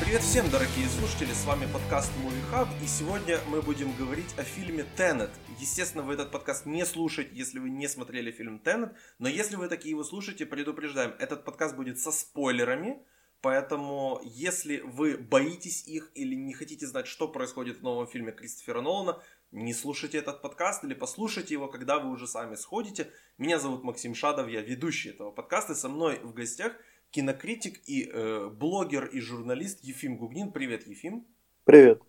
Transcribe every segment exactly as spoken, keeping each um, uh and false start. Привет всем, дорогие слушатели, с вами подкаст Movie Hub, и сегодня мы будем говорить о фильме Tenet. Естественно, вы этот подкаст не слушаете, если вы не смотрели фильм Tenet, но если вы такие его слушаете, предупреждаем, этот подкаст будет со спойлерами, поэтому если вы боитесь их или не хотите знать, что происходит в новом фильме Кристофера Нолана, не слушайте этот подкаст или послушайте его, когда вы уже сами сходите. Меня зовут Максим Шадов, я ведущий этого подкаста, со мной в гостях кинокритик и э, блогер и журналист Ефим Гугнин. Привет, Ефим. Привет.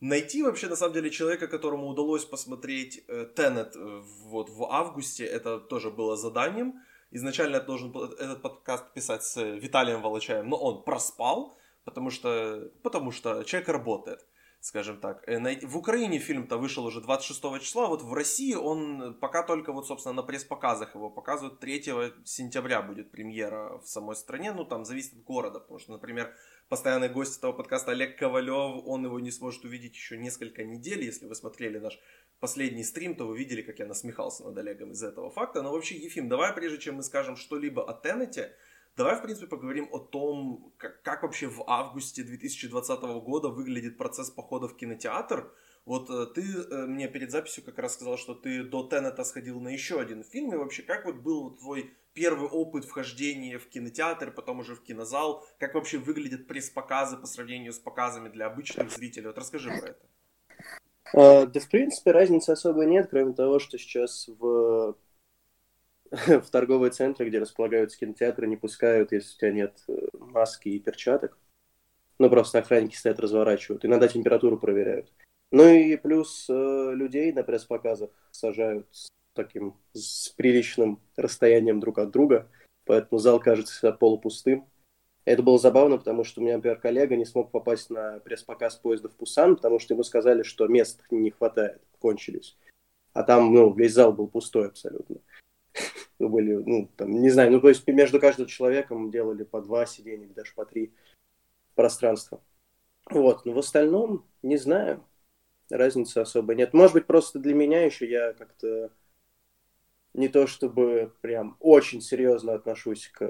Найти вообще, на самом деле, человека, которому удалось посмотреть э, Tenet э, вот, в августе, это тоже было заданием. Изначально я должен был этот подкаст писать с Виталием Волочаем, но он проспал, потому что, потому что человек работает, скажем так. В Украине фильм-то вышел уже двадцать шестого числа, вот в России он пока только, вот, собственно, на пресс-показах его показывают. третьего сентября будет премьера в самой стране, ну, там зависит от города, потому что, например, постоянный гость этого подкаста Олег Ковалев, он его не сможет увидеть еще несколько недель. Если вы смотрели наш последний стрим, то вы видели, как я насмехался над Олегом из-за этого факта. Но вообще, Ефим, давай, прежде чем мы скажем что-либо о Тенете, давай, в принципе, поговорим о том, как, как вообще в августе две тысячи двадцатого года выглядит процесс похода в кинотеатр. Вот э, ты э, мне перед записью как раз сказал, что ты до Тенета сходил на еще один фильм. И вообще, как вот был вот твой первый опыт вхождения в кинотеатр, потом уже в кинозал? Как вообще выглядят пресс-показы по сравнению с показами для обычных зрителей? Вот расскажи про это. А, да, в принципе, разницы особо нет, кроме того, что сейчас в... в торговые центры, где располагаются кинотеатры, не пускают, если у тебя нет маски и перчаток. Ну, просто охранники стоят, разворачивают. Иногда температуру проверяют. Ну и плюс э, людей на пресс-показах сажают с таким с приличным расстоянием друг от друга. Поэтому зал кажется полупустым. Это было забавно, потому что у меня, например, коллега не смог попасть на пресс-показ поезда в Пусан, потому что ему сказали, что мест не хватает, кончились. А там, ну, весь зал был пустой абсолютно. Были, ну, там, не знаю, ну, то есть между каждым человеком делали по два сиденья, даже по три пространства. Вот, но в остальном, не знаю, разницы особо нет. Может быть, просто для меня еще я как-то не то чтобы прям очень серьезно отношусь к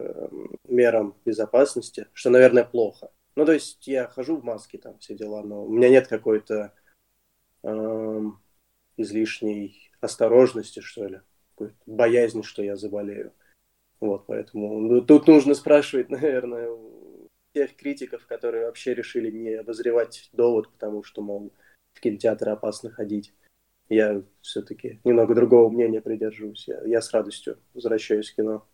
мерам безопасности, что, наверное, плохо. Ну, то есть я хожу в маске, там, все дела, но у меня нет какой-то эм, излишней осторожности, что ли. Боязнь, что я заболею. Вот, поэтому ну, тут нужно спрашивать, наверное, у тех критиков, которые вообще решили не обозревать довод, потому что, мол, в кинотеатры опасно ходить. Я все-таки немного другого мнения придерживаюсь. Я, я с радостью возвращаюсь в кино.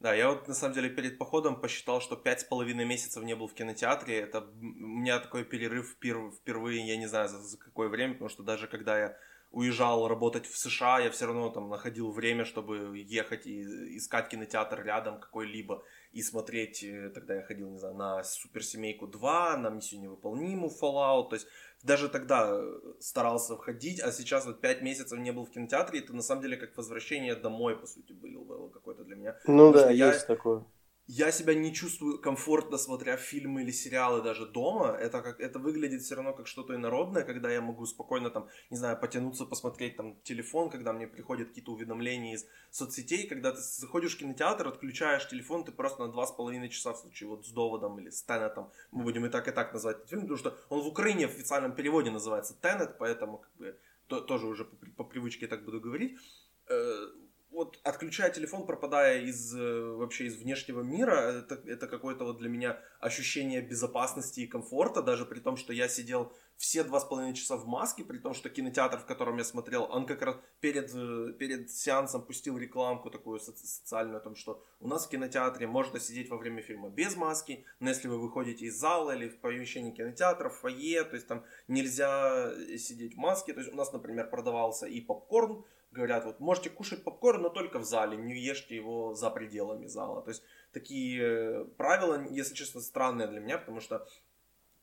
Да, я вот, на самом деле, перед походом посчитал, что пять с половиной месяцев не был в кинотеатре. Это у меня такой перерыв впервые, я не знаю, за, за какое время, потому что даже когда я уезжал работать в США, я все равно там находил время, чтобы ехать и искать кинотеатр рядом какой-либо и смотреть. Тогда я ходил, не знаю, на Суперсемейку два, на Миссию невыполнимую, Fallout. То есть даже тогда старался ходить, а сейчас вот пять месяцев не был в кинотеатре, и это на самом деле как возвращение домой, по сути, было какое-то для меня. Ну потому да, есть я... такое. Я себя не чувствую комфортно, смотря фильмы или сериалы даже дома. Это, как, это выглядит все равно как что-то инородное, когда я могу спокойно, там, не знаю, потянуться, посмотреть там телефон, когда мне приходят какие-то уведомления из соцсетей. Когда ты заходишь в кинотеатр, отключаешь телефон, ты просто на два с половиной часа в случае вот с доводом или с Тенетом. Мы будем и так, и так называть этот фильм, потому что он в Украине в официальном переводе называется Тенет, поэтому как бы, то, тоже уже по, по привычке так буду говорить. Вот, отключая телефон, пропадая из вообще из внешнего мира, это, это какое-то вот для меня ощущение безопасности и комфорта, даже при том, что я сидел все два с половиной часа в маске, при том, что кинотеатр, в котором я смотрел, он как раз перед, перед сеансом пустил рекламку такую социальную, о том, что у нас в кинотеатре можно сидеть во время фильма без маски, но если вы выходите из зала или в помещении кинотеатра, в фойе, то есть там нельзя сидеть в маске. То есть у нас, например, продавался и попкорн. Говорят, вот можете кушать попкорн, но только в зале, не ешьте его за пределами зала. То есть такие правила, если честно, странные для меня, потому что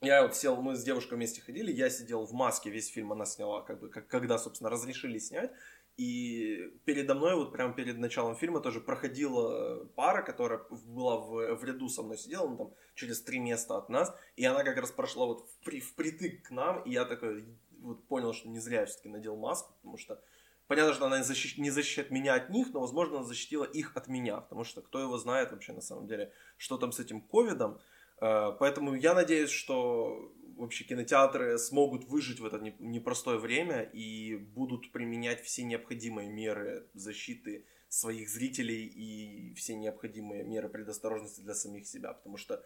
я вот сел, мы с девушкой вместе ходили, я сидел в маске, весь фильм она сняла, как бы, как, когда, собственно, разрешили снять. И передо мной, вот прямо перед началом фильма тоже проходила пара, которая была в, в ряду со мной сидела, ну, там, через три места от нас, и она как раз прошла вот впри, впритык к нам, и я такой вот понял, что не зря я все-таки надел маску, потому что понятно, что она не защищает, не защищает меня от них, но, возможно, она защитила их от меня, потому что кто его знает вообще на самом деле, что там с этим ковидом. Поэтому я надеюсь, что вообще кинотеатры смогут выжить в это непростое время и будут применять все необходимые меры защиты своих зрителей и все необходимые меры предосторожности для самих себя. Потому что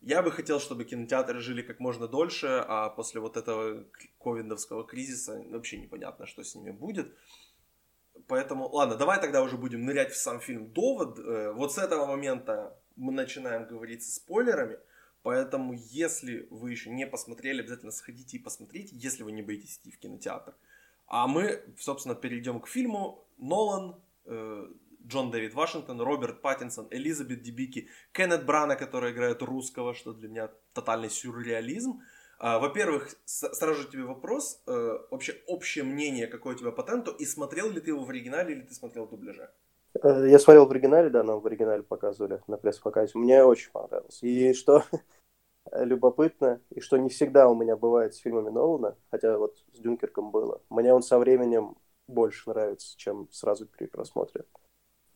я бы хотел, чтобы кинотеатры жили как можно дольше, а после вот этого ковидовского кризиса вообще непонятно, что с ними будет. Поэтому, ладно, давай тогда уже будем нырять в сам фильм «Довод». Вот с этого момента мы начинаем говорить со спойлерами, поэтому если вы еще не посмотрели, обязательно сходите и посмотрите, если вы не боитесь идти в кинотеатр. А мы, собственно, перейдем к фильму. Нолан, Джон Дэвид Вашингтон, Роберт Паттинсон, Элизабет Дебики, Кеннет Бранагh, который играет русского, что для меня тотальный сюрреализм. Во-первых, сразу же тебе вопрос, вообще общее мнение, какое у тебя по Тенету, и смотрел ли ты его в оригинале или ты смотрел в дубляже? Я смотрел в оригинале, да, нам в оригинале показывали на пресс-показе. Мне очень понравилось. И что любопытно, и что не всегда у меня бывает с фильмами Нолана, хотя вот с Дюнкерком было, мне он со временем больше нравится, чем сразу при просмотре.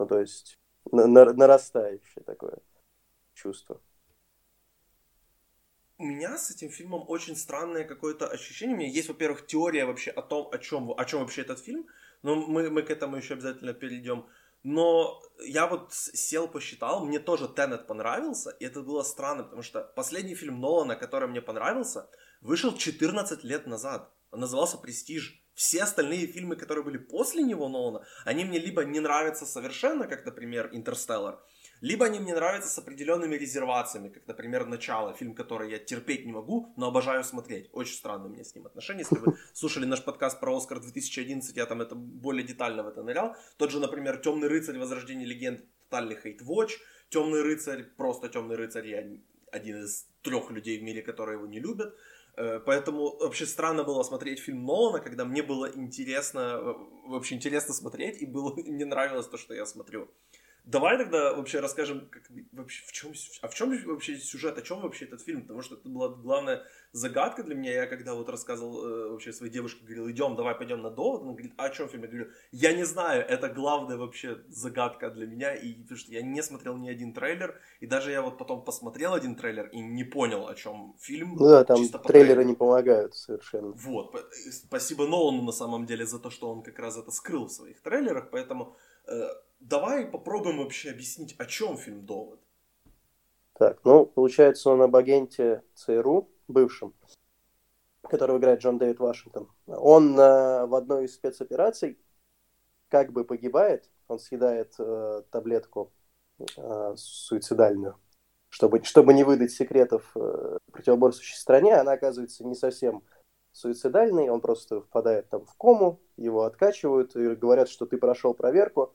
Ну, то есть на- на- нарастающее такое чувство. У меня с этим фильмом очень странное какое-то ощущение. У меня есть, во-первых, теория вообще о том, о чем, о чем вообще этот фильм, но мы, мы к этому еще обязательно перейдем. Но я вот сел, посчитал, мне тоже Тенет понравился, и это было странно, потому что последний фильм Нолана, который мне понравился, вышел четырнадцать лет назад. Он назывался «Престиж». Все остальные фильмы, которые были после него Нолана, они мне либо не нравятся совершенно, как, например, «Интерстеллар», либо они мне нравятся с определенными резервациями, как, например, «Начало», фильм, который я терпеть не могу, но обожаю смотреть. Очень странные у меня с ним отношения. Если вы слушали наш подкаст про «Оскар две тысячи одиннадцать», я там это более детально в это нырял. Тот же, например, «Темный рыцарь. Возрождение легенд», тотальный хейт-вотч. «Темный рыцарь», просто «Темный рыцарь», я один из трех людей в мире, которые его не любят. Поэтому вообще странно было смотреть фильм Нолана, когда мне было интересно, вообще интересно смотреть, и было, мне нравилось то, что я смотрю. Давай тогда вообще расскажем, как, вообще, в чем, а в чем вообще сюжет, о чем вообще этот фильм, потому что это была главная загадка для меня. Я когда вот рассказывал э, вообще своей девушке, говорил, идем, давай пойдем на «Довод», она говорит, а о чем фильм? Я говорю, я не знаю, это главная вообще загадка для меня, и, потому что я не смотрел ни один трейлер, и даже я вот потом посмотрел один трейлер и не понял, о чем фильм. Ну да, там трейлеры трейлеру. Не помогают совершенно. Вот, спасибо Нолану на самом деле за то, что он как раз это скрыл в своих трейлерах, поэтому... Э, Давай попробуем вообще объяснить, о чем фильм «Довод». Так, ну, получается, он об агенте ЦРУ, бывшем, которого играет Джон Дэвид Вашингтон. Он э, в одной из спецопераций как бы погибает, он съедает э, таблетку э, суицидальную, чтобы, чтобы не выдать секретов э, противоборствующей стране. Она оказывается не совсем суицидальной, он просто впадает там в кому, его откачивают и говорят, что ты прошел проверку.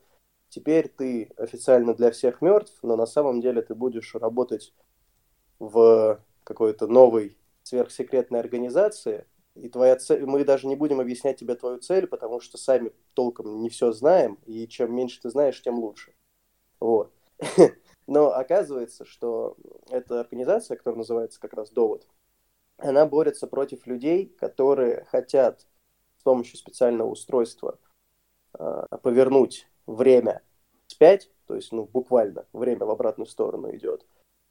Теперь ты официально для всех мертв, но на самом деле ты будешь работать в какой-то новой сверхсекретной организации, и твоя цель... мы даже не будем объяснять тебе твою цель, потому что сами толком не все знаем, и чем меньше ты знаешь, тем лучше. Вот. Но оказывается, что эта организация, которая называется как раз «Довод», она борется против людей, которые хотят с помощью специального устройства повернуть время вспять, то есть, ну, буквально время в обратную сторону идет,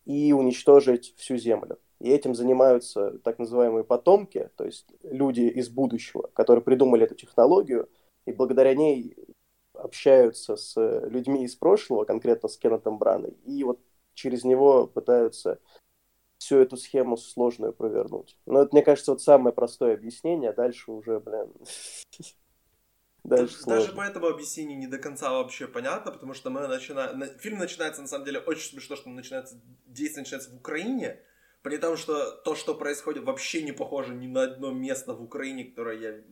и уничтожить всю Землю. И этим занимаются так называемые потомки, то есть люди из будущего, которые придумали эту технологию, и благодаря ней общаются с людьми из прошлого, конкретно с Кеннетом Браной, и вот через него пытаются всю эту схему сложную провернуть. Но это, мне кажется, вот самое простое объяснение, а дальше уже, блин... Даже, Даже по этому объяснению не до конца вообще понятно, потому что мы начинаем... Фильм начинается, на самом деле, очень смешно, что он начинается... действие начинается в Украине, при том, что то, что происходит, вообще не похоже ни на одно место в Украине, которое я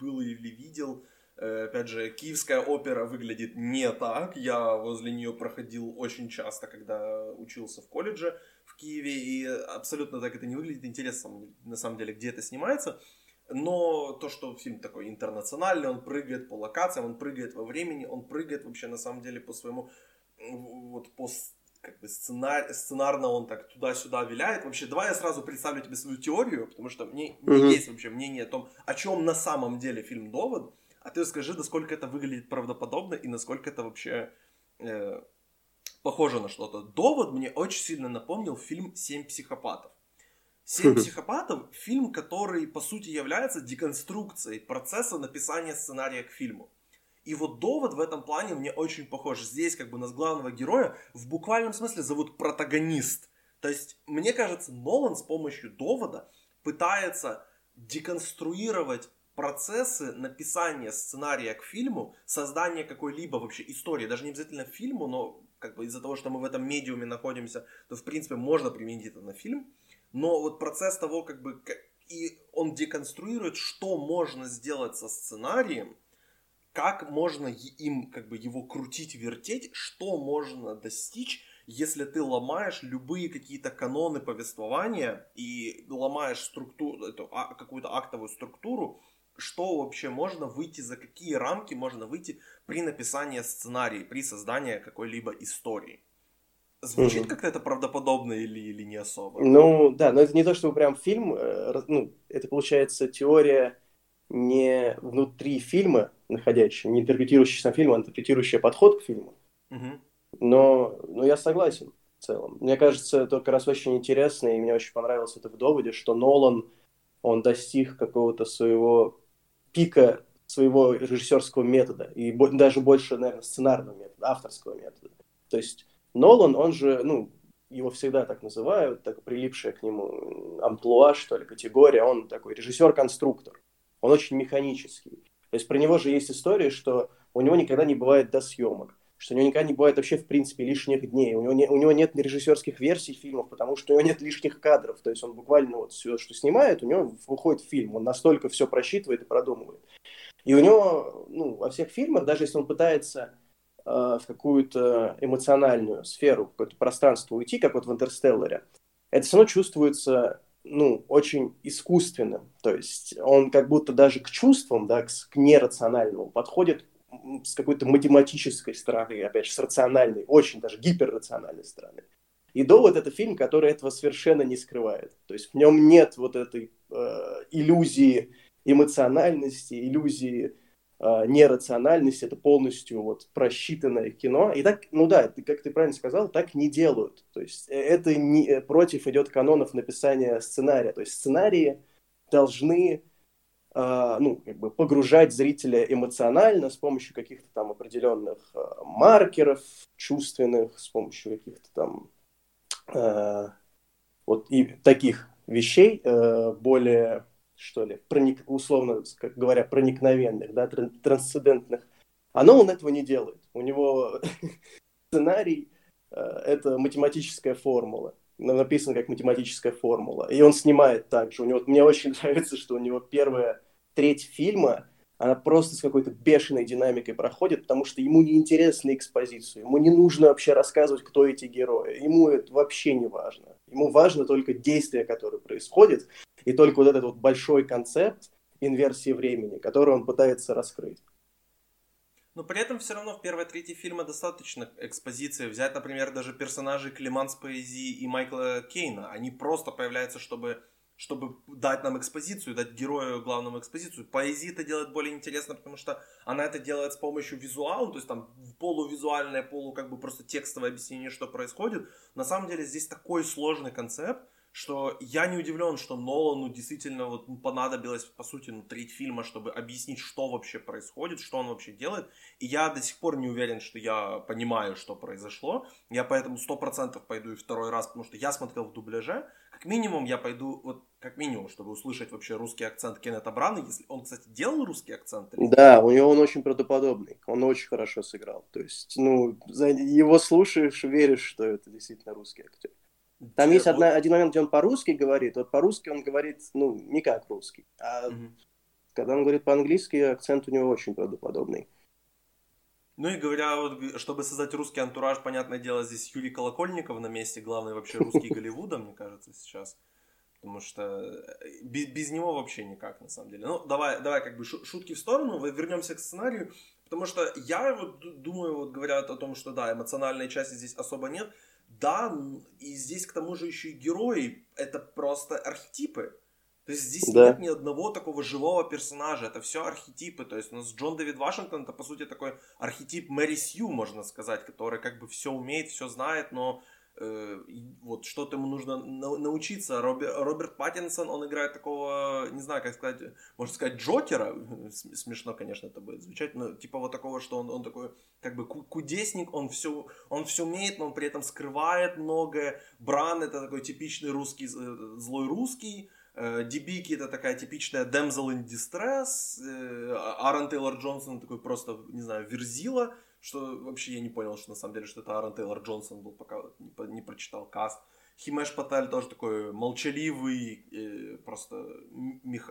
был или видел. Опять же, Киевская опера выглядит не так. Я возле нее проходил очень часто, когда учился в колледже в Киеве, и абсолютно так это не выглядит. Интересно, на самом деле, где это снимается. Но то, что фильм такой интернациональный, он прыгает по локациям, он прыгает во времени, он прыгает вообще на самом деле по своему, вот по как бы сценар, сценарно он так туда-сюда виляет. Вообще, давай я сразу представлю тебе свою теорию, потому что мне mm-hmm. есть вообще мнение о том, о чем на самом деле фильм «Довод», а ты скажи, насколько это выглядит правдоподобно и насколько это вообще э, похоже на что-то. «Довод» мне очень сильно напомнил фильм «Семь психопатов». «Семь психопатов» — фильм, который, по сути, является деконструкцией процесса написания сценария к фильму. И вот «Довод» в этом плане мне очень похож. Здесь как бы нас главного героя в буквальном смысле зовут протагонист. То есть, мне кажется, Нолан с помощью «Довода» пытается деконструировать процессы написания сценария к фильму, создания какой-либо вообще истории, даже не обязательно фильму, но как бы из-за того, что мы в этом медиуме находимся, то, в принципе, можно применить это на фильм. Но вот процесс того, как бы, и он деконструирует, что можно сделать со сценарием, как можно им, как бы, его крутить, вертеть, что можно достичь, если ты ломаешь любые какие-то каноны повествования и ломаешь структуру, эту, а, какую-то актовую структуру, что вообще можно выйти, за какие рамки можно выйти при написании сценария, при создании какой-либо истории. Звучит mm-hmm. как-то это правдоподобно или, или не особо? Ну да, но это не то, чтобы прям фильм, ну, это получается теория не внутри фильма находящая, не интерпретирующая сам фильм, а интерпретирующая подход к фильму. Mm-hmm. Но, но я согласен в целом. Мне кажется, это как раз очень интересно, и мне очень понравилось это в «Доводе», что Нолан, он достиг какого-то своего пика, своего режиссерского метода, и бо- даже больше, наверное, сценарного метода, авторского метода. То есть Нолан, он же, ну, его всегда так называют, так прилипшая к нему амплуа, что ли, категория, он такой режиссер-конструктор, он очень механический. То есть про него же есть история, что у него никогда не бывает досъемок, что у него никогда не бывает вообще, в принципе, лишних дней. У него, не, у него нет режиссерских версий фильмов, потому что у него нет лишних кадров. То есть он буквально вот все, что снимает, у него выходит в фильм. Он настолько все просчитывает и продумывает. И у него, ну, во всех фильмах, даже если он пытается э, в какую-то эмоциональную сферу, в какое-то пространство уйти, как вот в «Интерстелларе», это все равно чувствуется, ну, очень искусственным. То есть он как будто даже к чувствам, да, к, к нерациональному подходит с какой-то математической стороны, опять же, с рациональной, очень даже гиперрациональной стороны. И «Довод» — это фильм, который этого совершенно не скрывает. То есть в нем нет вот этой э, иллюзии эмоциональности, иллюзии э, нерациональности. Это полностью вот просчитанное кино. И так, ну да, как ты правильно сказал, так не делают. То есть это не, против идет канонов написания сценария. То есть сценарии должны... Uh, ну, как бы погружать зрителя эмоционально с помощью каких-то там определенных uh, маркеров чувственных, с помощью каких-то там uh, вот и таких вещей, uh, более, что ли, проник... условно как говоря, проникновенных, да, тран- трансцендентных. А Нолан этого не делает. У него сценарий uh, – это математическая формула. Написано как математическая формула. И он снимает так же. У него, вот, мне очень нравится, что у него первая треть фильма, она просто с какой-то бешеной динамикой проходит, потому что ему не интересна экспозиция, ему не нужно вообще рассказывать, кто эти герои. Ему это вообще не важно. Ему важно только действие, которое происходит, и только вот этот вот большой концепт инверсии времени, который он пытается раскрыть. Но при этом все равно в первой трети фильма достаточно экспозиции. Взять, например, даже персонажей Клеменс Поэзи и Майкла Кейна. Они просто появляются, чтобы, чтобы дать нам экспозицию, дать герою главному экспозицию. Поэзи это делает более интересно, потому что она это делает с помощью визуала, то есть там полувизуальное, полу как бы просто текстовое объяснение, что происходит. На самом деле здесь такой сложный концепт, что я не удивлен, что Нолану действительно вот понадобилось, по сути, ну, треть фильма, чтобы объяснить, что вообще происходит, что он вообще делает. И я до сих пор не уверен, что я понимаю, что произошло. Я поэтому сто процентов пойду и второй раз, потому что я смотрел в дубляже. Как минимум я пойду, вот как минимум, чтобы услышать вообще русский акцент Кеннета Браны. Если... Он, кстати, делал русский акцент? Или... Да, у него он очень правдоподобный. Он очень хорошо сыграл. То есть, ну, его слушаешь, веришь, что это действительно русский актер. Там Черт, есть одна, вот... один момент, где он по-русски говорит. Вот по-русски он говорит, ну, не как русский. А угу. когда он говорит по-английски, акцент у него очень правдоподобный. Ну и говоря, вот, чтобы создать русский антураж, понятное дело, здесь Юрий Колокольников на месте, главный вообще русский Голливуда, мне кажется, сейчас. Потому что без, без него вообще никак, на самом деле. Ну, давай, давай как бы шутки в сторону, вернемся к сценарию. Потому что я вот думаю, вот говорят о том, что да, эмоциональной части здесь особо нет. Да, и здесь к тому же еще и герои, это просто архетипы. То есть здесь да. нет ни одного такого живого персонажа, это все архетипы, то есть у нас Джон Дэвид Вашингтон, это по сути такой архетип Мэри Сью, можно сказать, который как бы все умеет, все знает, но э, вот что-то ему нужно на- научиться. Робер- Роберт Паттинсон, он играет такого, не знаю, как сказать, можно сказать, Джокера, смешно, конечно, это будет звучать, но типа вот такого, что он, он такой как бы кудесник, он все, он все умеет, но он при этом скрывает многое. Бран это такой типичный русский, злой русский. Дебики это такая типичная damsel in distress, Аарон Тейлор-Джонсон такой просто, не знаю, верзила, что вообще я не понял, что на самом деле, что это Аарон Тейлор-Джонсон был, пока не прочитал каст. Химеш Патель тоже такой молчаливый, просто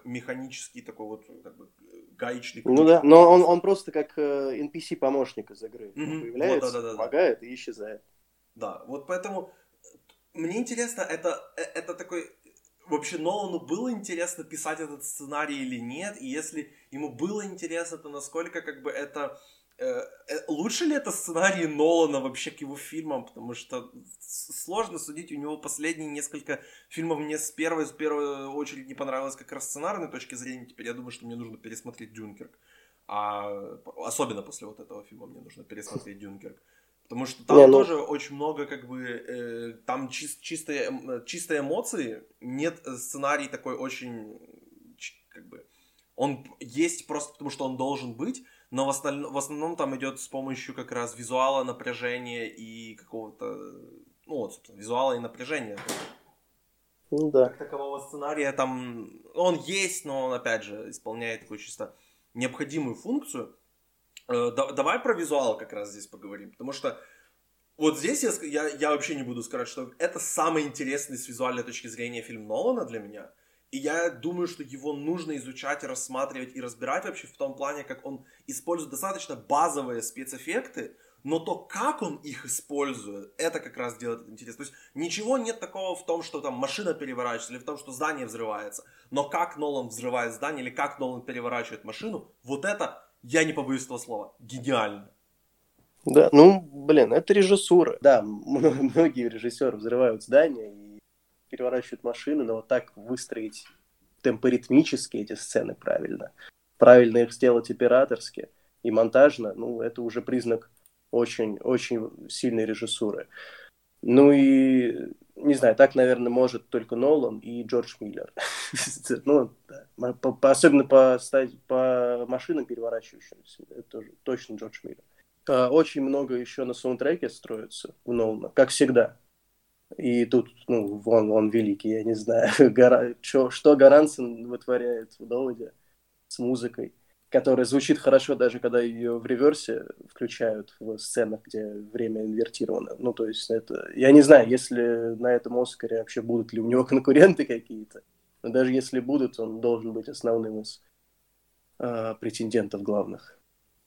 механический такой вот как бы гаечный. Ну да, но он, он просто как эн пи си-помощник из игры. Mm-hmm. Появляется, вот, да, да, да, помогает да. и исчезает. Да, вот поэтому мне интересно, это, это такой... Вообще, Нолану было интересно писать этот сценарий или нет? И если ему было интересно, то насколько как бы это... Э, лучше ли это сценарий Нолана вообще к его фильмам? Потому что сложно судить. У него последние несколько фильмов мне с первой, с первой очередь не понравилось как раз сценарной точки зрения. Теперь я думаю, что мне нужно пересмотреть «Дюнкерк». А, особенно после вот этого фильма мне нужно пересмотреть «Дюнкерк». Потому что там yeah, тоже no. очень много, как бы, э, там чис- чистые, э, чистые эмоции, нет сценарий такой очень, как бы, он есть просто потому, что он должен быть, но в основном, в основном там идет с помощью как раз визуала, напряжения и какого-то, ну вот, собственно, визуала и напряжения. Ну mm, да. Как такового сценария там, он есть, но он, опять же, исполняет такую чисто необходимую функцию. Давай про визуал как раз здесь поговорим, потому что вот здесь я, я, я вообще не буду сказать, что это самый интересный с визуальной точки зрения фильм Нолана для меня, и я думаю, что его нужно изучать, рассматривать и разбирать вообще в том плане, как он использует достаточно базовые спецэффекты, но то, как он их использует, это как раз делает интересно. То есть ничего нет такого в том, что там машина переворачивается, или в том, что здание взрывается, но как Нолан взрывает здание, или как Нолан переворачивает машину, вот это... Я не побоюсь этого слова. Гениально. Да, ну, блин, это режиссура. Да, многие режиссеры взрывают здания и переворачивают машины, но вот так выстроить темпоритмически эти сцены правильно. Правильно их сделать операторски и монтажно, ну, это уже признак очень-очень сильной режиссуры. Ну и, не знаю, так, наверное, может только Нолан и Джордж Миллер. Ну, да. Особенно по, по машинам переворачивающимся. Это тоже точно Джордж Миллер. Очень много еще на саундтреке строится у Нолана, как всегда. И тут, ну, он, он великий, я не знаю, Гора... что, что Горансон вытворяет в Нолане с музыкой, которая звучит хорошо, даже когда ее в реверсе включают в сценах, где время инвертировано. Ну, то есть, это... Я не знаю, если на этом Оскаре вообще будут ли у него конкуренты какие-то. Но даже если будут, он должен быть основным из э, претендентов главных.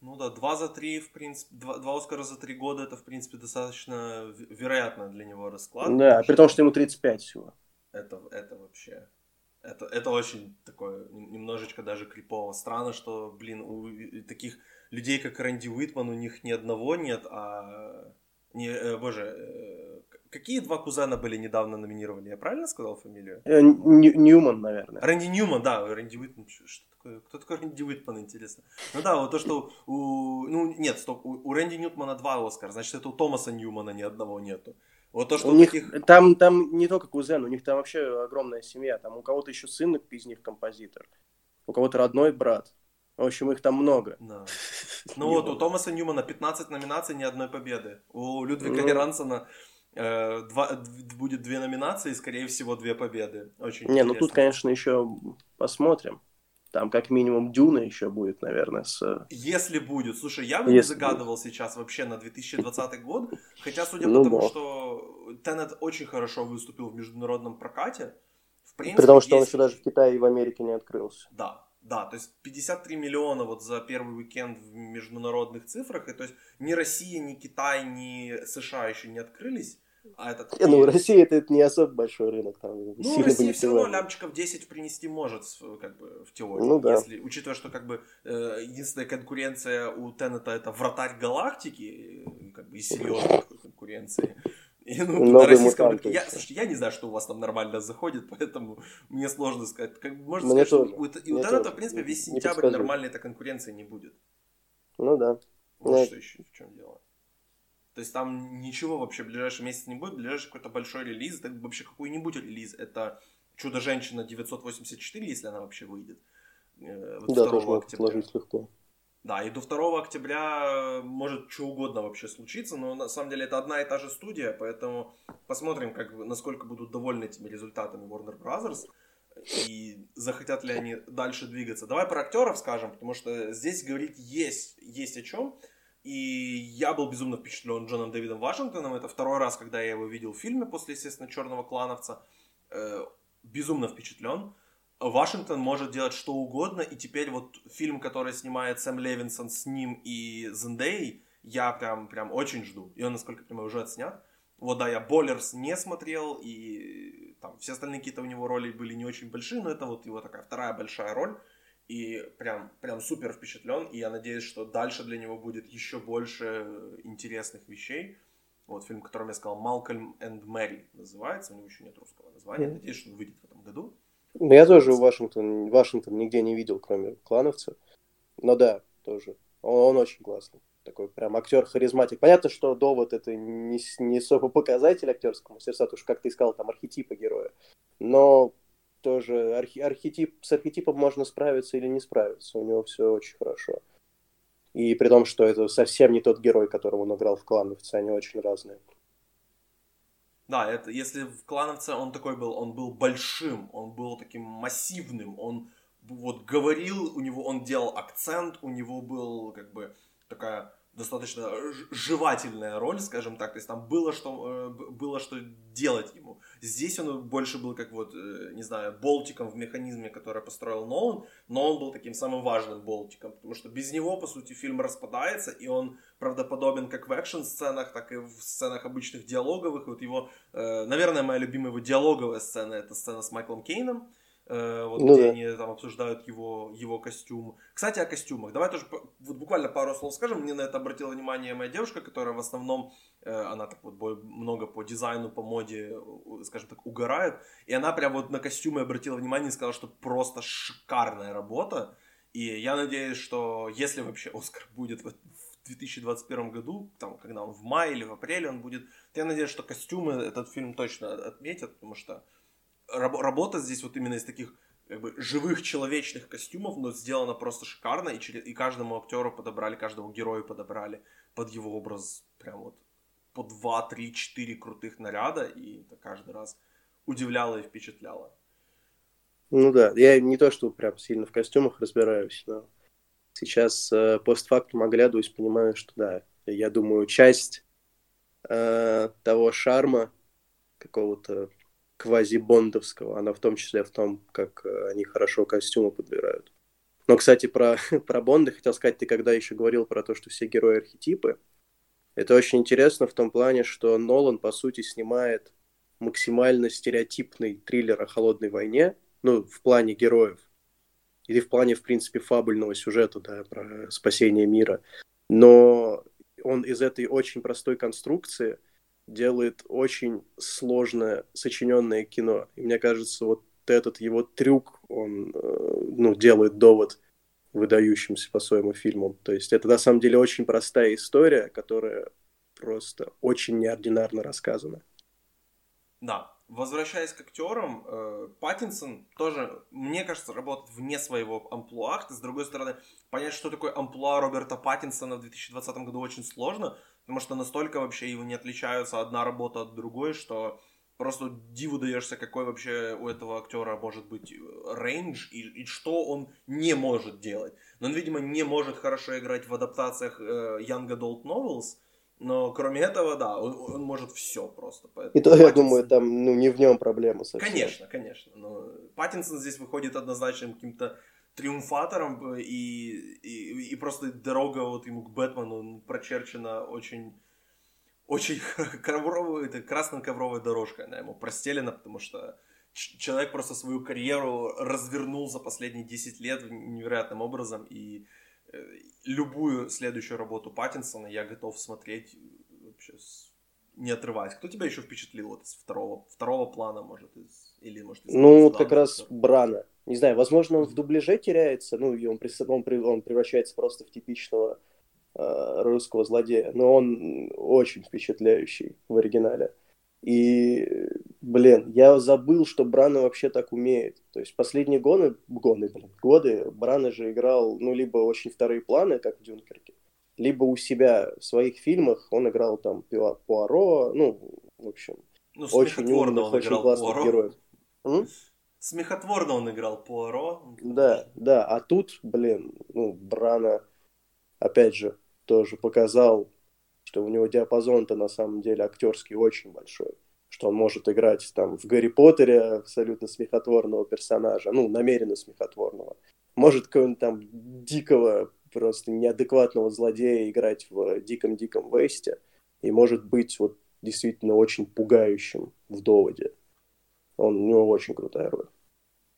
Ну да, два за три, в принципе, два, два Оскара за три года, это, в принципе, достаточно вероятно для него расклад. Да, при том, что ему тридцать пять всего. Это, это вообще... Это, это очень такое, немножечко даже крипово. Странно, что, блин, у таких людей, как Рэнди Уитман, у них ни одного нет, а... Не, э, боже, э, какие два кузена были недавно номинированы? Я правильно сказал фамилию? Э, Нью- Ньюман, наверное. Рэнди Ньюман, да, Рэнди Уитман. Что, что такое? Кто такой Рэнди Уитман, интересно? Ну да, вот то, что у... Ну нет, стоп, у, у Рэнди Ньютмана два Оскара, значит, это у Томаса Ньюмана ни одного нету. Вот то, что у них, таких... там, там не только кузен, у них там вообще огромная семья. Там у кого-то еще сын из них композитор, у кого-то родной брат. В общем, их там много. Да. Ну вот, у Томаса Ньюмана пятнадцать номинаций, ни одной победы. У Людвига Göranssona э, два, будет две номинации и, скорее всего, две победы. Очень не, интересно. Ну тут, конечно, еще посмотрим. Там как минимум Дюна еще будет, наверное. С... Если будет. Слушай, я бы Если... не загадывал сейчас вообще на две тысячи двадцатый год. Хотя, судя ну, по тому, да. что Tenet очень хорошо выступил в международном прокате. В принципе, При том, что есть... он еще даже в Китае и в Америке не открылся. Да, да. То есть пятьдесят три миллиона вот за первый уикенд в международных цифрах. И то есть ни Россия, ни Китай, ни США еще не открылись. А этот... не, ну, Россия это, это не особо большой рынок. Там, ну, Россия все равно лямчиков десять принести может, как бы, в теории. Ну, да. Если, учитывая, что как бы, единственная конкуренция у Теннета это вратарь галактики, как бы, и серьезная конкуренция. Ну, на российском рынке. Я, слушайте, я не знаю, что у вас там нормально заходит, поэтому мне сложно сказать. Как, можно мне сказать, тоже, что у, и у Тенета, в принципе, весь сентябрь нормальной-то конкуренции не будет. Ну да. Вот да. Что еще, в чем дело. То есть там ничего вообще в ближайший месяц не будет, ближайший какой-то большой релиз, так вообще какой-нибудь релиз. Это «Чудо-женщина девятьсот восемьдесят четыре», если она вообще выйдет. Вот да, тоже сложить легко. Да, и до второго октября может что угодно вообще случиться, но на самом деле это одна и та же студия, поэтому посмотрим, как, насколько будут довольны этими результатами Warner Brothers и захотят ли они дальше двигаться. Давай про актеров скажем, потому что здесь говорить есть, есть о чем. И я был безумно впечатлен Джоном Дэвидом Вашингтоном. Это второй раз, когда я его видел в фильме после, естественно, «Черного клановца». Безумно впечатлен. Вашингтон может делать что угодно, и теперь вот фильм, который снимает Сэм Левинсон с ним и Зендеей, я прям, прям очень жду. И он, насколько я понимаю, уже отснят. Вот, да, я «Боллерс» не смотрел, и там все остальные какие-то у него роли были не очень большие, но это вот его такая вторая большая роль. И прям, прям супер впечатлен, и я надеюсь, что дальше для него будет еще больше интересных вещей. Вот фильм, которым я сказал, «Malcolm and Marie» называется, у него еще нет русского названия, надеюсь, что он выйдет в этом году. Ну, я тоже Вашингтон, Вашингтон нигде не видел, кроме «Клановца». Но да, тоже. Он, он очень классный. Такой прям актер-харизматик. Понятно, что «Довод» — это не, не особо показатель актерскому мастерства, потому что, как ты сказал, там архетипы героя. Но тоже архи, архетип, с архетипом можно справиться или не справиться. У него все очень хорошо. И при том, что это совсем не тот герой, которого он играл в «Клановце», они очень разные. Да, это, если в «Клановце» он такой был, он был большим, он был таким массивным, он вот говорил, у него, он делал акцент, у него был как бы такая достаточно жевательная роль, скажем так, то есть там было что, было что делать ему. Здесь он больше был как вот, не знаю, болтиком в механизме, который построил Нолан, но он был таким самым важным болтиком, потому что без него, по сути, фильм распадается, и он правдоподобен как в экшн-сценах, так и в сценах обычных диалоговых. Вот его, наверное, моя любимая его диалоговая сцена — это сцена с Майклом Кейном, вот, ну, где да. они там обсуждают его, его костюм. Кстати, о костюмах. Давай тоже вот буквально пару слов скажем. Мне на это обратила внимание моя девушка, которая в основном, она так вот много по дизайну, по моде, скажем так, угорает. И она прям вот на костюмы обратила внимание и сказала, что просто шикарная работа. И я надеюсь, что если вообще «Оскар» будет в две тысячи двадцать первом году, там, когда он в мае или в апреле он будет, то я надеюсь, что костюмы этот фильм точно отметят, потому что работа здесь вот именно из таких как бы живых человечных костюмов, но сделана просто шикарно, и, через, и каждому актеру подобрали, каждому герою подобрали под его образ прям вот по два, три, четыре крутых наряда, и это каждый раз удивляло и впечатляло. Ну да, я не то, что прям сильно в костюмах разбираюсь, но сейчас э, постфактум оглядываюсь, понимаю, что да, я думаю, часть э, того шарма какого-то квази-бондовского, она в том числе в том, как они хорошо костюмы подбирают. Но, кстати, про, про Бонда хотел сказать, ты когда еще говорил про то, что все герои архетипы, это очень интересно в том плане, что Нолан, по сути, снимает максимально стереотипный триллер о холодной войне, ну, в плане героев, или в плане, в принципе, фабульного сюжета, да, про спасение мира. Но он из этой очень простой конструкции делает очень сложное сочиненное кино. И мне кажется, вот этот его трюк, он ну, делает «Довод» выдающимся по своему фильму. То есть это на самом деле очень простая история, которая просто очень неординарно рассказана. Да. Возвращаясь к актерам, Паттинсон тоже, мне кажется, работает вне своего амплуа. С другой стороны, понять, что такое амплуа Роберта Паттинсона в две тысячи двадцатом году, очень сложно. Потому что настолько вообще его не отличаются одна работа от другой, что просто диву даешься, какой вообще у этого актера может быть рейндж и, и что он не может делать. Но он, видимо, не может хорошо играть в адаптациях э, Young Adult Novels, но кроме этого, да, он, он может все просто. Поэтому и то, Паттинсон... я думаю, там ну, не в нем проблема совсем. Конечно, конечно. Но Паттинсон здесь выходит однозначным каким-то триумфатором, и, и, и просто дорога вот ему к Бэтмену прочерчена очень, очень ковровой, это красно-ковровой дорожкой, она ему простелена, потому что ч- человек просто свою карьеру развернул за последние десять лет невероятным образом, и э, любую следующую работу Паттинсона я готов смотреть вообще с, не отрываясь. Кто тебя еще впечатлил вот из второго, второго плана, может, из, или, может, из... Ну, как раз Брана. Не знаю, возможно, он в дубляже теряется, ну, и он, он, он превращается просто в типичного э, русского злодея, но он очень впечатляющий в оригинале. И, блин, я забыл, что Брана вообще так умеет. То есть последние годы, годы, блин, годы Брана же играл, ну, либо очень вторые планы, как в «Дюнкерке», либо у себя в своих фильмах он играл там Пуаро, ну, в общем, ну, очень умных, очень классных героев. М? Смехотворно он играл Пуаро. Да, да, а тут, блин, ну, Брана, опять же, тоже показал, что у него диапазон-то на самом деле актерский очень большой, что он может играть там в «Гарри Поттере» абсолютно смехотворного персонажа, ну, намеренно смехотворного, может какого-нибудь там дикого, просто неадекватного злодея играть в «Диком-диком Весте», и может быть вот действительно очень пугающим в «Доводе». Он, у него очень крутая роль.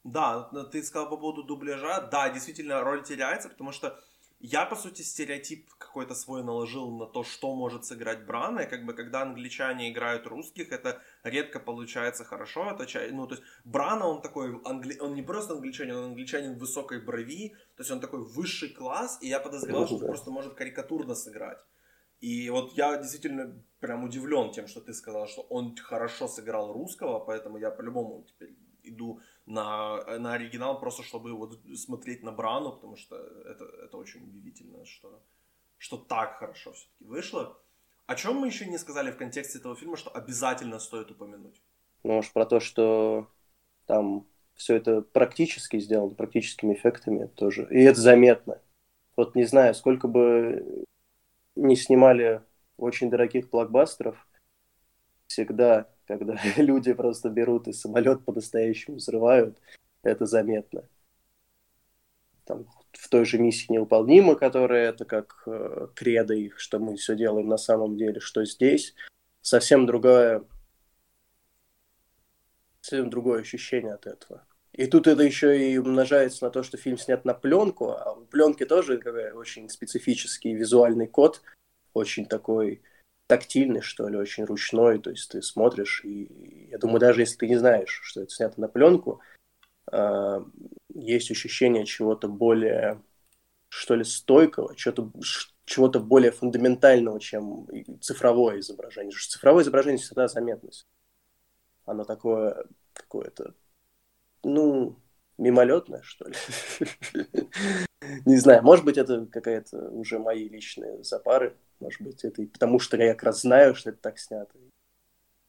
Да, ты сказал по поводу дубляжа, да, действительно, роль теряется, потому что я, по сути, стереотип какой-то свой наложил на то, что может сыграть Брана, и как бы когда англичане играют русских, это редко получается хорошо, это, ну, то есть Брана, он такой, англи... он не просто англичанин, он англичанин высокой брови, то есть он такой высший класс, и я подозревал, да, что да. просто может карикатурно сыграть. И вот я действительно прям удивлен тем, что ты сказал, что он хорошо сыграл русского, поэтому я по-любому теперь иду на, на оригинал, просто чтобы вот смотреть на Брану, потому что это, это очень удивительно, что, что так хорошо все-таки вышло. О чем мы еще не сказали в контексте этого фильма, что обязательно стоит упомянуть? Ну, может, про то, что там все это практически сделано, практическими эффектами тоже. И это заметно. Вот не знаю, сколько бы не снимали очень дорогих блокбастеров, всегда, когда люди просто берут и самолет по-настоящему взрывают, это заметно. Там в той же «Миссии невыполнима», которая это как э, кредо их, что мы все делаем на самом деле, что здесь совсем другое, совсем другое ощущение от этого. И тут это еще и умножается на то, что фильм снят на пленку, а у пленки тоже очень специфический визуальный код, очень такой тактильный, что ли, очень ручной, то есть ты смотришь, и я думаю, даже если ты не знаешь, что это снято на пленку, есть ощущение чего-то более, что ли, стойкого, чего-то, чего-то более фундаментального, чем цифровое изображение. Потому что цифровое изображение всегда заметность. Оно такое, какое-то, ну, мимолетное, что ли. Не знаю, может быть, это какая-то уже мои личные запары. Может быть, это и потому, что я как раз знаю, что это так снято.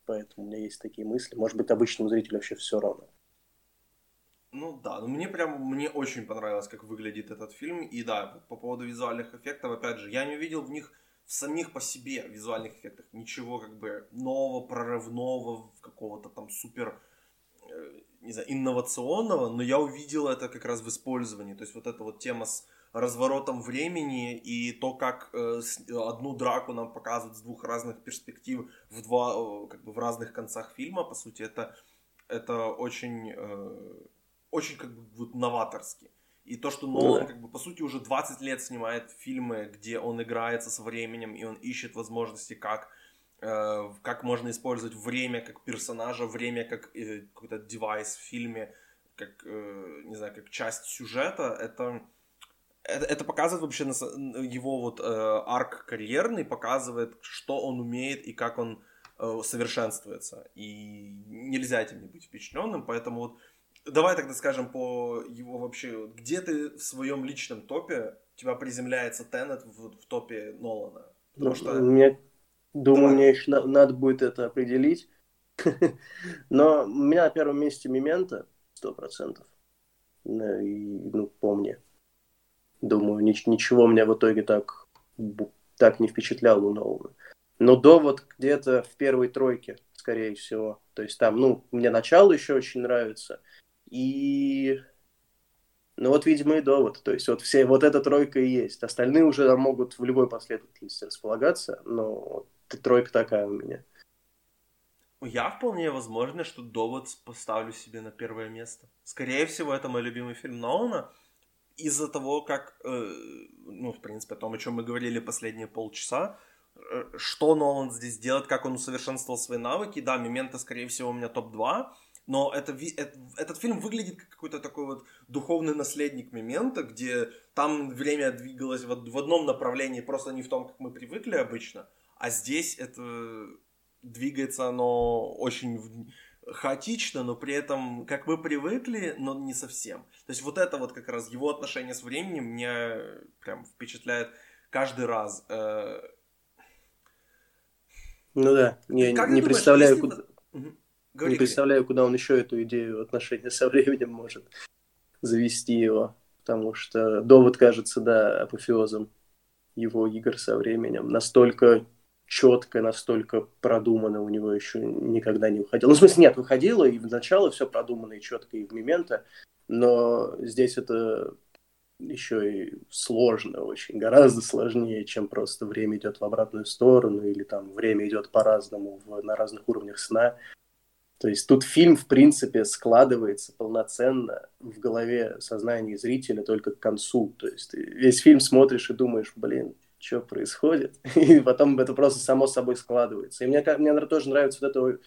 Поэтому у меня есть такие мысли. Может быть, обычному зрителю вообще все равно. Ну да, ну, мне прям, мне очень понравилось, как выглядит этот фильм. И да, по поводу визуальных эффектов, опять же, я не увидел в них, в самих по себе визуальных эффектах ничего как бы нового, прорывного, какого-то там супер, не знаю, инновационного, но я увидел это как раз в использовании. То есть вот эта вот тема с разворотом времени и то, как э, одну драку нам показывают с двух разных перспектив в, два, э, как бы в разных концах фильма, по сути, это, это очень, э, очень как бы, вот, новаторски. И то, что Нолан, как бы, по сути, уже двадцать лет снимает фильмы, где он играется со временем, и он ищет возможности, как, э, как можно использовать время как персонажа, время как э, какой-то девайс в фильме, как, э, не знаю, как часть сюжета, это... Это, это показывает вообще его вот, э, арк карьерный, показывает, что он умеет и как он э, совершенствуется. И нельзя этим не быть впечатленным, поэтому вот давай тогда скажем по его вообще, где ты в своем личном топе, у тебя приземляется Тенет в, в топе Нолана? Потому ну, что... мне, думаю, давай. Мне еще на, надо будет это определить. Но у меня на первом месте «Мементо» сто процентов. Ну, помни. Думаю, ничего меня в итоге так, так не впечатляло нового. Но «Довод» где-то в первой тройке, скорее всего. То есть там, ну, мне начало еще очень нравится. И... Ну вот, видимо, и «Довод». То есть вот, все, вот эта тройка и есть. Остальные уже могут в любой последовательности располагаться. Но вот, тройка такая у меня. Я вполне возможно, что «Довод» поставлю себе на первое место. Скорее всего, это мой любимый фильм Нолана. Из-за того, как, э, ну, в принципе, о том, о чем мы говорили последние полчаса, что Нолан здесь делает, как он усовершенствовал свои навыки. Да, «Мементо», скорее всего, у меня топ-два, но это, это, этот фильм выглядит как какой-то такой вот духовный наследник «Мементо», где там время двигалось в, в одном направлении, просто не в том, как мы привыкли обычно, а здесь это двигается оно очень хаотично, но при этом, как мы привыкли, но не совсем. То есть вот это вот как раз его отношение с временем меня прям впечатляет каждый раз. Ну да, я как не, не представляю, если... куда... Угу. Говори, не представляю, куда он еще эту идею отношения со временем может завести его, потому что довод кажется, да, апофеозом его игр со временем. Настолько четко, настолько продумано у него еще никогда не выходило. Ну, в смысле, нет, выходило, и в начало все продумано, и четко, и в «Мементо», но здесь это еще и сложно очень, гораздо сложнее, чем просто время идет в обратную сторону, или там время идет по-разному, в, на разных уровнях сна. То есть тут фильм, в принципе, складывается полноценно в голове, сознании зрителя только к концу. То есть ты весь фильм смотришь и думаешь, блин, что происходит? И потом это просто само собой складывается. И мне, мне наверное, тоже нравится вот эта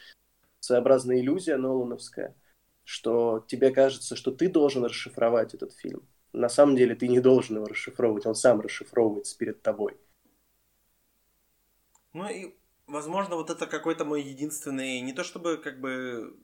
своеобразная иллюзия нолановская, что тебе кажется, что ты должен расшифровать этот фильм. На самом деле ты не должен его расшифровывать, он сам расшифровывается перед тобой. Ну и... Возможно, вот это какой-то мой единственный, не то чтобы как бы,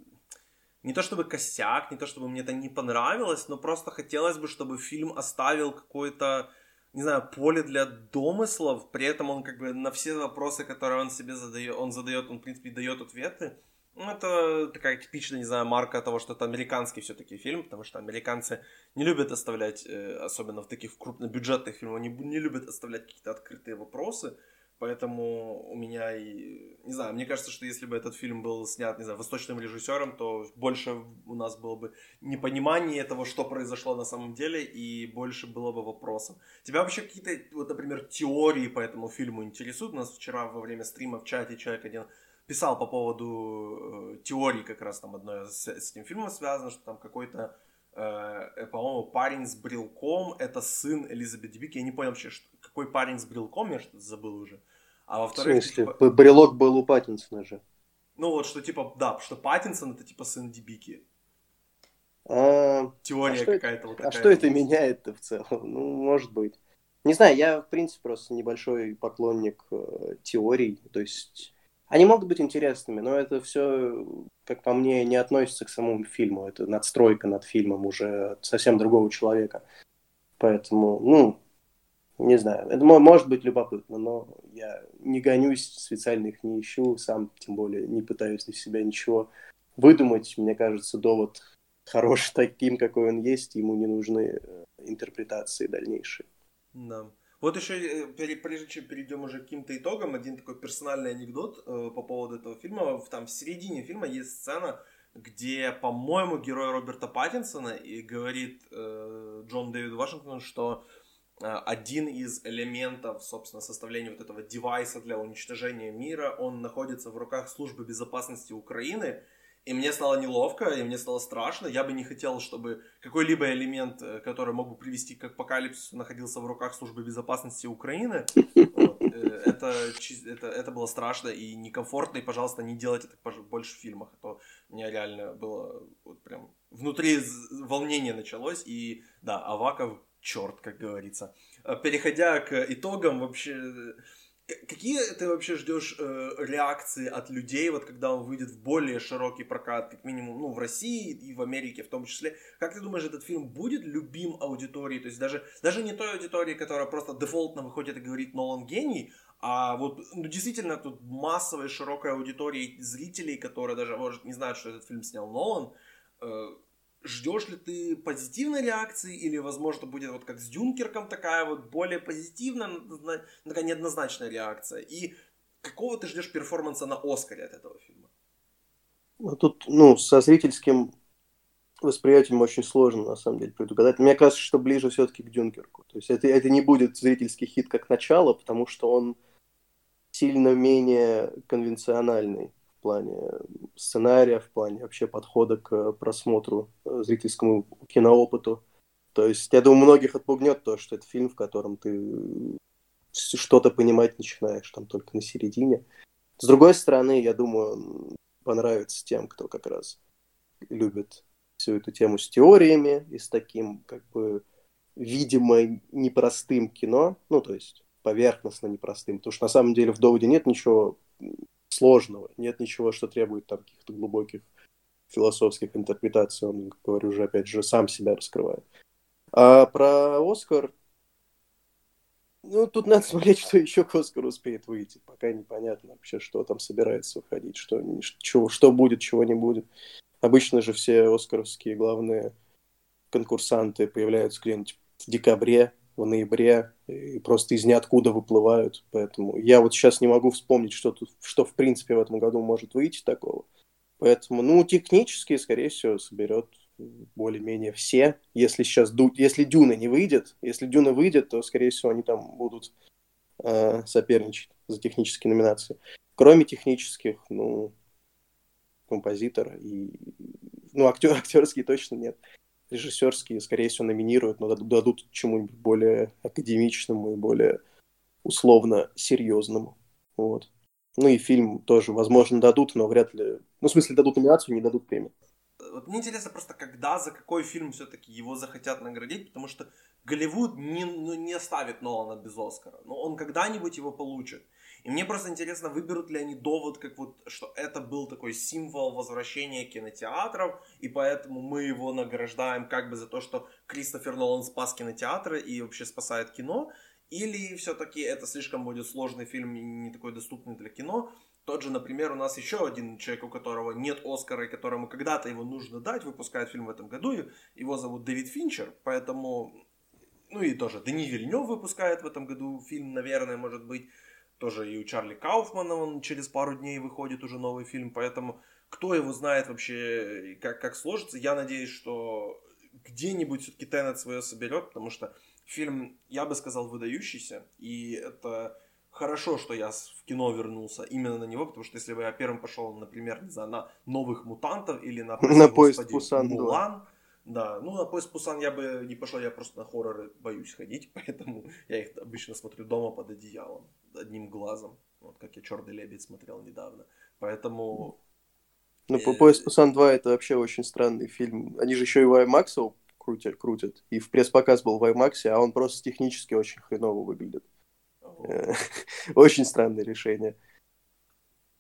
не то чтобы косяк, не то чтобы мне это не понравилось, но просто хотелось бы, чтобы фильм оставил какое-то, не знаю, поле для домыслов, при этом он как бы на все вопросы, которые он себе задает, он задает, он в принципе дает ответы. Ну, это такая типичная, не знаю, марка того, что это американский все-таки фильм, потому что американцы не любят оставлять, особенно в таких крупнобюджетных фильмах, они не любят оставлять какие-то открытые вопросы. Поэтому у меня, и, не знаю, мне кажется, что если бы этот фильм был снят, не знаю, восточным режиссером, то больше у нас было бы непонимания того, что произошло на самом деле, и больше было бы вопросов. Тебя вообще какие-то, вот, например, теории по этому фильму интересуют? У нас вчера во время стрима в чате человек один писал по поводу теории как раз там одной с, с этим фильмом связано, что там какой-то, э, по-моему, парень с брелком, это сын Элизабет Дебики, я не понял вообще, что... Какой парень с брелком, я что-то забыл уже. А во-вторых, в смысле, типа... брелок был у Паттинсона же. Ну вот, что типа, да, что Паттинсон это типа сын Дебики. А... Теория а какая-то это... вот такая. А что это меняет-то в целом? Ну, может быть. Не знаю, я, в принципе, просто небольшой поклонник э, теорий. То есть, они могут быть интересными, но это все, как по мне, не относится к самому фильму. Это надстройка над фильмом уже совсем другого человека. Поэтому, ну... Не знаю, это может быть любопытно, но я не гонюсь, специально их не ищу, сам тем более не пытаюсь из себя ничего выдумать. Мне кажется, довод хорош таким, какой он есть, ему не нужны интерпретации дальнейшие. Да. Вот еще, прежде чем перейдем уже к каким-то итогам, один такой персональный анекдот по поводу этого фильма. Там в середине фильма есть сцена, где, по-моему, герой Роберта Паттинсона и говорит э, Джон Дэвид Вашингтон, что... Один из элементов, собственно, составления вот этого девайса для уничтожения мира, он находится в руках службы безопасности Украины, и мне стало неловко, и мне стало страшно. Я бы не хотел, чтобы какой-либо элемент, который мог бы привести к апокалипсису, находился в руках службы безопасности Украины. Вот. Это, это, это было страшно и некомфортно, и, пожалуйста, не делайте это больше в фильмах. А то у меня реально было вот прям... Внутри волнение началось, и да, Аваков... Черт, как говорится. Переходя к итогам, вообще, какие ты вообще ждешь э, реакции от людей, вот когда он выйдет в более широкий прокат, как минимум, ну, в России и в Америке в том числе? Как ты думаешь, этот фильм будет любим аудиторией? То есть даже, даже не той аудитории, которая просто дефолтно выходит и говорит «Нолан гений», а вот ну, действительно тут массовой широкой аудитории зрителей, которые даже, может, не знают, что этот фильм снял Нолан, э, ждёшь ли ты позитивной реакции или, возможно, будет вот как с Дюнкерком такая вот более позитивная, такая неоднозначная реакция? И какого ты ждёшь перформанса на «Оскаре» от этого фильма? Ну, тут, ну, со зрительским восприятием очень сложно, на самом деле, предугадать. Мне кажется, что ближе всё-таки к «Дюнкерку». То есть это, это не будет зрительский хит как начало, потому что он сильно менее конвенциональный. В плане сценария, в плане вообще подхода к просмотру, зрительскому киноопыту. То есть, я думаю, многих отпугнет то, что это фильм, в котором ты что-то понимать начинаешь там только на середине. С другой стороны, я думаю, понравится тем, кто как раз любит всю эту тему с теориями и с таким, как бы, видимо, непростым кино, ну, то есть поверхностно непростым, потому что на самом деле в «Доводе» нет ничего сложного, нет ничего, что требует там каких-то глубоких философских интерпретаций, он, говорю уже, опять же, сам себя раскрывает. А про «Оскар», ну, тут надо смотреть, что еще к «Оскару» успеет выйти, пока непонятно вообще, что там собирается выходить, что, что, что будет, чего не будет. Обычно же все оскаровские главные конкурсанты появляются где-нибудь в декабре, в ноябре, и просто из ниоткуда выплывают. Поэтому я вот сейчас не могу вспомнить, что, тут, что в принципе в этом году может выйти такого. Поэтому, ну, технически, скорее всего, соберет более-менее все. Если сейчас, если «Дюна» не выйдет, если «Дюна» выйдет, то, скорее всего, они там будут э, соперничать за технические номинации. Кроме технических, ну, композитора и... Ну, актер, актерские точно нет. Режиссерские, скорее всего, номинируют, но дадут чему-нибудь более академичному и более условно серьезному. Вот. Ну и фильм тоже, возможно, дадут, но вряд ли... Ну, в смысле, дадут номинацию, не дадут премию. Вот мне интересно просто, когда, за какой фильм все-таки его захотят наградить, потому что Голливуд не, ну, не оставит Нолана без Оскара, но он когда-нибудь его получит. И мне просто интересно, выберут ли они «Довод», как вот, что это был такой символ возвращения кинотеатров, и поэтому мы его награждаем как бы за то, что Кристофер Нолан спас кинотеатры и вообще спасает кино, или все-таки это слишком будет сложный фильм и не такой доступный для кино. Тот же, например, у нас еще один человек, у которого нет Оскара, и которому когда-то его нужно дать, выпускает фильм в этом году, его зовут Дэвид Финчер, поэтому, ну и тоже Денис Вильнёв выпускает в этом году фильм, наверное, может быть, тоже и у Чарли Кауфмана он через пару дней выходит уже новый фильм, поэтому кто его знает вообще, как, как сложится. Я надеюсь, что где-нибудь все-таки Тенет свое соберет, потому что фильм, я бы сказал, выдающийся, и это... Хорошо, что я в кино вернулся именно на него, потому что если бы я первым пошел, например, не знаю, на «Новых мутантов» или на, на «Поезд Пусан», Мулан, да, ну на «Поезд Пусан» я бы не пошел, я просто на хорроры боюсь ходить, поэтому я их обычно смотрю дома под одеялом, одним глазом, вот как я «Черный лебедь» смотрел недавно, поэтому... Ну, по «Поезд Пусан два» это вообще очень странный фильм, они же еще и в IMAX крутят, крутят, и в пресс-показ был в IMAX, а он просто технически очень хреново выглядит. Очень странное решение.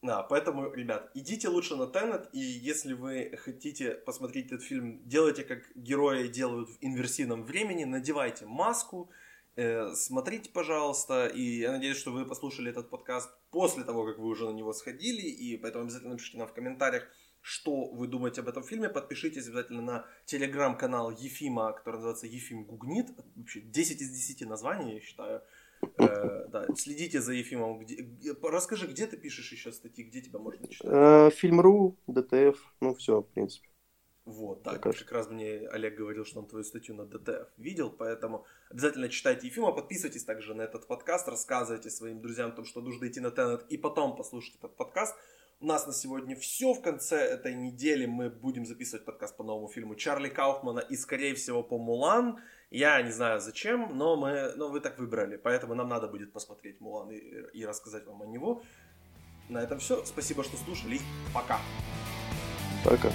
Да, поэтому, ребят, идите лучше на Тенет, и если вы хотите посмотреть этот фильм, делайте, как герои делают в инверсивном времени, надевайте маску, э, смотрите, пожалуйста, и я надеюсь, что вы послушали этот подкаст после того, как вы уже на него сходили, и поэтому обязательно напишите нам в комментариях, что вы думаете об этом фильме. Подпишитесь обязательно на телеграм-канал Ефима, который называется Ефим Гугнит, вообще десять из десяти названий, я считаю. Э, да, следите за Ефимом. Где, расскажи, где ты пишешь еще статьи, где тебя можно читать? Фильм.ру, ДТФ, ну все, в принципе. Вот, да, как раз мне Олег говорил, что он твою статью на ДТФ видел, поэтому обязательно читайте Ефима, подписывайтесь также на этот подкаст, рассказывайте своим друзьям о том, что нужно идти на Тенет и потом послушать этот подкаст. У нас на сегодня все. В конце этой недели мы будем записывать подкаст по новому фильму Чарли Кауфмана и, скорее всего, по «Мулан». Я не знаю зачем, но, мы, но вы так выбрали, поэтому нам надо будет посмотреть «Мулан» и, и рассказать вам о него. На этом все. Спасибо, что слушали. Пока. Пока.